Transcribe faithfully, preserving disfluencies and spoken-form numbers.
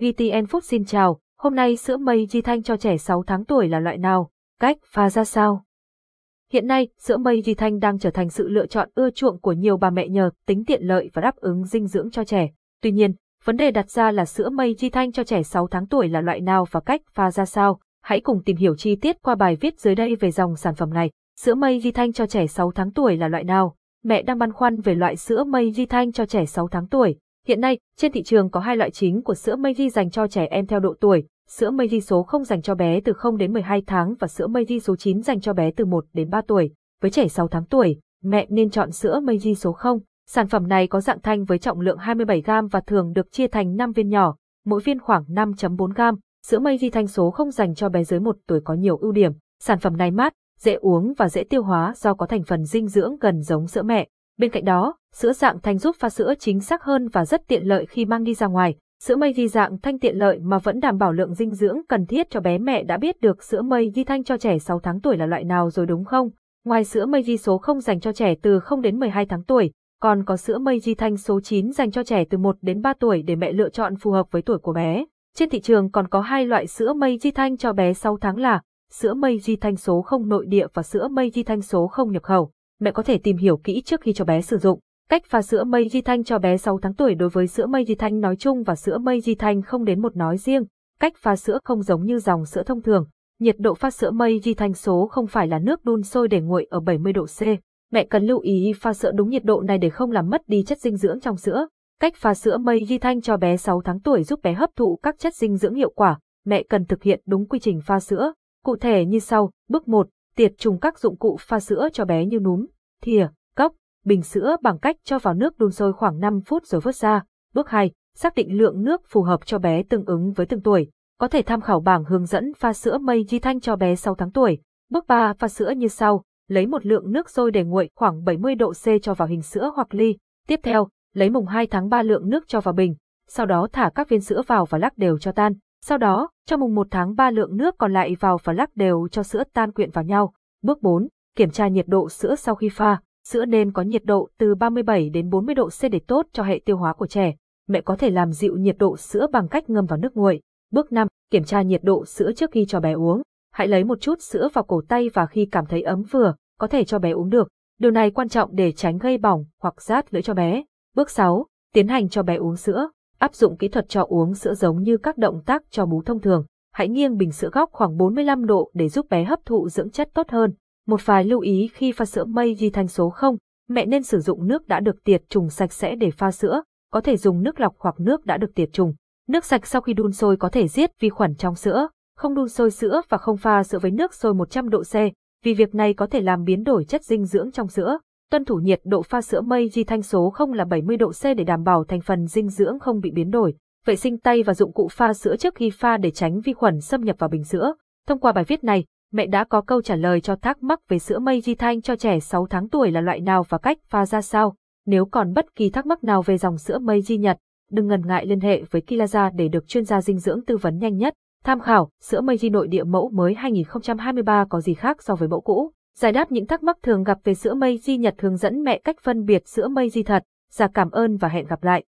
giê tê en Food xin chào, hôm nay sữa Meiji thanh cho trẻ sáu tháng tuổi là loại nào, cách pha ra sao? Hiện nay, sữa Meiji thanh đang trở thành sự lựa chọn ưa chuộng của nhiều bà mẹ nhờ tính tiện lợi và đáp ứng dinh dưỡng cho trẻ. Tuy nhiên, vấn đề đặt ra là sữa Meiji thanh cho trẻ sáu tháng tuổi là loại nào và cách pha ra sao? Hãy cùng tìm hiểu chi tiết qua bài viết dưới đây về dòng sản phẩm này. Sữa Meiji thanh cho trẻ sáu tháng tuổi là loại nào? Mẹ đang băn khoăn về loại sữa Meiji thanh cho trẻ sáu tháng tuổi. Hiện nay, trên thị trường có hai loại chính của sữa Meiji dành cho trẻ em theo độ tuổi, sữa Meiji số không dành cho bé từ không đến mười hai tháng và sữa Meiji số chín dành cho bé từ một đến ba tuổi. Với trẻ sáu tháng tuổi, mẹ nên chọn sữa Meiji số không. Sản phẩm này có dạng thanh với trọng lượng hai mươi bảy gam và thường được chia thành năm viên nhỏ, mỗi viên khoảng năm phẩy bốn gam. Sữa Meiji thanh số không dành cho bé dưới một tuổi có nhiều ưu điểm. Sản phẩm này mát, dễ uống và dễ tiêu hóa do có thành phần dinh dưỡng gần giống sữa mẹ. Bên cạnh đó, sữa dạng thanh giúp pha sữa chính xác hơn và rất tiện lợi khi mang đi ra ngoài. Sữa Meiji dạng thanh tiện lợi mà vẫn đảm bảo lượng dinh dưỡng cần thiết cho bé. Mẹ đã biết được sữa Meiji thanh cho trẻ sáu tháng tuổi là loại nào rồi đúng không? Ngoài sữa Meiji số không dành cho trẻ từ không đến mười hai tháng tuổi, còn có sữa Meiji thanh số chín dành cho trẻ từ một đến ba tuổi để mẹ lựa chọn phù hợp với tuổi của bé. Trên thị trường còn có hai loại sữa Meiji thanh cho bé sáu tháng là sữa Meiji thanh số không nội địa và sữa Meiji thanh số không nhập khẩu. Mẹ có thể tìm hiểu kỹ trước khi cho bé sử dụng. Cách pha sữa Meiji thanh cho bé sáu tháng tuổi đối với sữa Meiji thanh nói chung và sữa Meiji thanh không đến một nói riêng. Cách pha sữa không giống như dòng sữa thông thường. Nhiệt độ pha sữa Meiji thanh số không phải là nước đun sôi để nguội ở bảy mươi độ C. Mẹ cần lưu ý pha sữa đúng nhiệt độ này để không làm mất đi chất dinh dưỡng trong sữa. Cách pha sữa Meiji thanh cho bé sáu tháng tuổi giúp bé hấp thụ các chất dinh dưỡng hiệu quả. Mẹ cần thực hiện đúng quy trình pha sữa, cụ thể như sau. Bước một. Tiệt trùng các dụng cụ pha sữa cho bé như núm, thìa, cốc, bình sữa bằng cách cho vào nước đun sôi khoảng năm phút rồi vớt ra. Bước hai. Xác định lượng nước phù hợp cho bé tương ứng với từng tuổi. Có thể tham khảo bảng hướng dẫn pha sữa Meiji thanh cho bé sáu tháng tuổi. Bước ba. Pha sữa như sau. Lấy một lượng nước sôi để nguội khoảng bảy mươi độ C cho vào hình sữa hoặc ly. Tiếp theo, lấy mùng hai tháng ba lượng nước cho vào bình. Sau đó thả các viên sữa vào và lắc đều cho tan. Sau đó, cho mùng một tháng ba lượng nước còn lại vào và lắc đều cho sữa tan quyện vào nhau. Bước bốn. Kiểm tra nhiệt độ sữa sau khi pha. Sữa nên có nhiệt độ từ ba mươi bảy đến bốn mươi độ C để tốt cho hệ tiêu hóa của trẻ. Mẹ có thể làm dịu nhiệt độ sữa bằng cách ngâm vào nước nguội. Bước năm. Kiểm tra nhiệt độ sữa trước khi cho bé uống. Hãy lấy một chút sữa vào cổ tay và khi cảm thấy ấm vừa, có thể cho bé uống được. Điều này quan trọng để tránh gây bỏng hoặc rát lưỡi cho bé. Bước sáu. Tiến hành cho bé uống sữa. Áp dụng kỹ thuật cho uống sữa giống như các động tác cho bú thông thường. Hãy nghiêng bình sữa góc khoảng bốn mươi lăm độ để giúp bé hấp thụ dưỡng chất tốt hơn. Một vài lưu ý khi pha sữa Meiji thanh số không, mẹ nên sử dụng nước đã được tiệt trùng sạch sẽ để pha sữa, có thể dùng nước lọc hoặc nước đã được tiệt trùng. Nước sạch sau khi đun sôi có thể giết vi khuẩn trong sữa, không đun sôi sữa và không pha sữa với nước sôi một trăm độ C, vì việc này có thể làm biến đổi chất dinh dưỡng trong sữa. Tuân thủ nhiệt độ pha sữa Meiji thanh số không là bảy mươi độ C để đảm bảo thành phần dinh dưỡng không bị biến đổi. Vệ sinh tay và dụng cụ pha sữa trước khi pha để tránh vi khuẩn xâm nhập vào bình sữa. Thông qua bài viết này, mẹ đã có câu trả lời cho thắc mắc về sữa Meiji thanh cho trẻ sáu tháng tuổi là loại nào và cách pha ra sao. Nếu còn bất kỳ thắc mắc nào về dòng sữa Meiji Nhật, đừng ngần ngại liên hệ với Kilaza để được chuyên gia dinh dưỡng tư vấn nhanh nhất. Tham khảo sữa Meiji nội địa mẫu mới hai nghìn không trăm hai mươi ba có gì khác so với mẫu cũ. Giải đáp những thắc mắc thường gặp về sữa Meiji Nhật, hướng dẫn mẹ cách phân biệt sữa Meiji thật. Dạ, cảm ơn và hẹn gặp lại.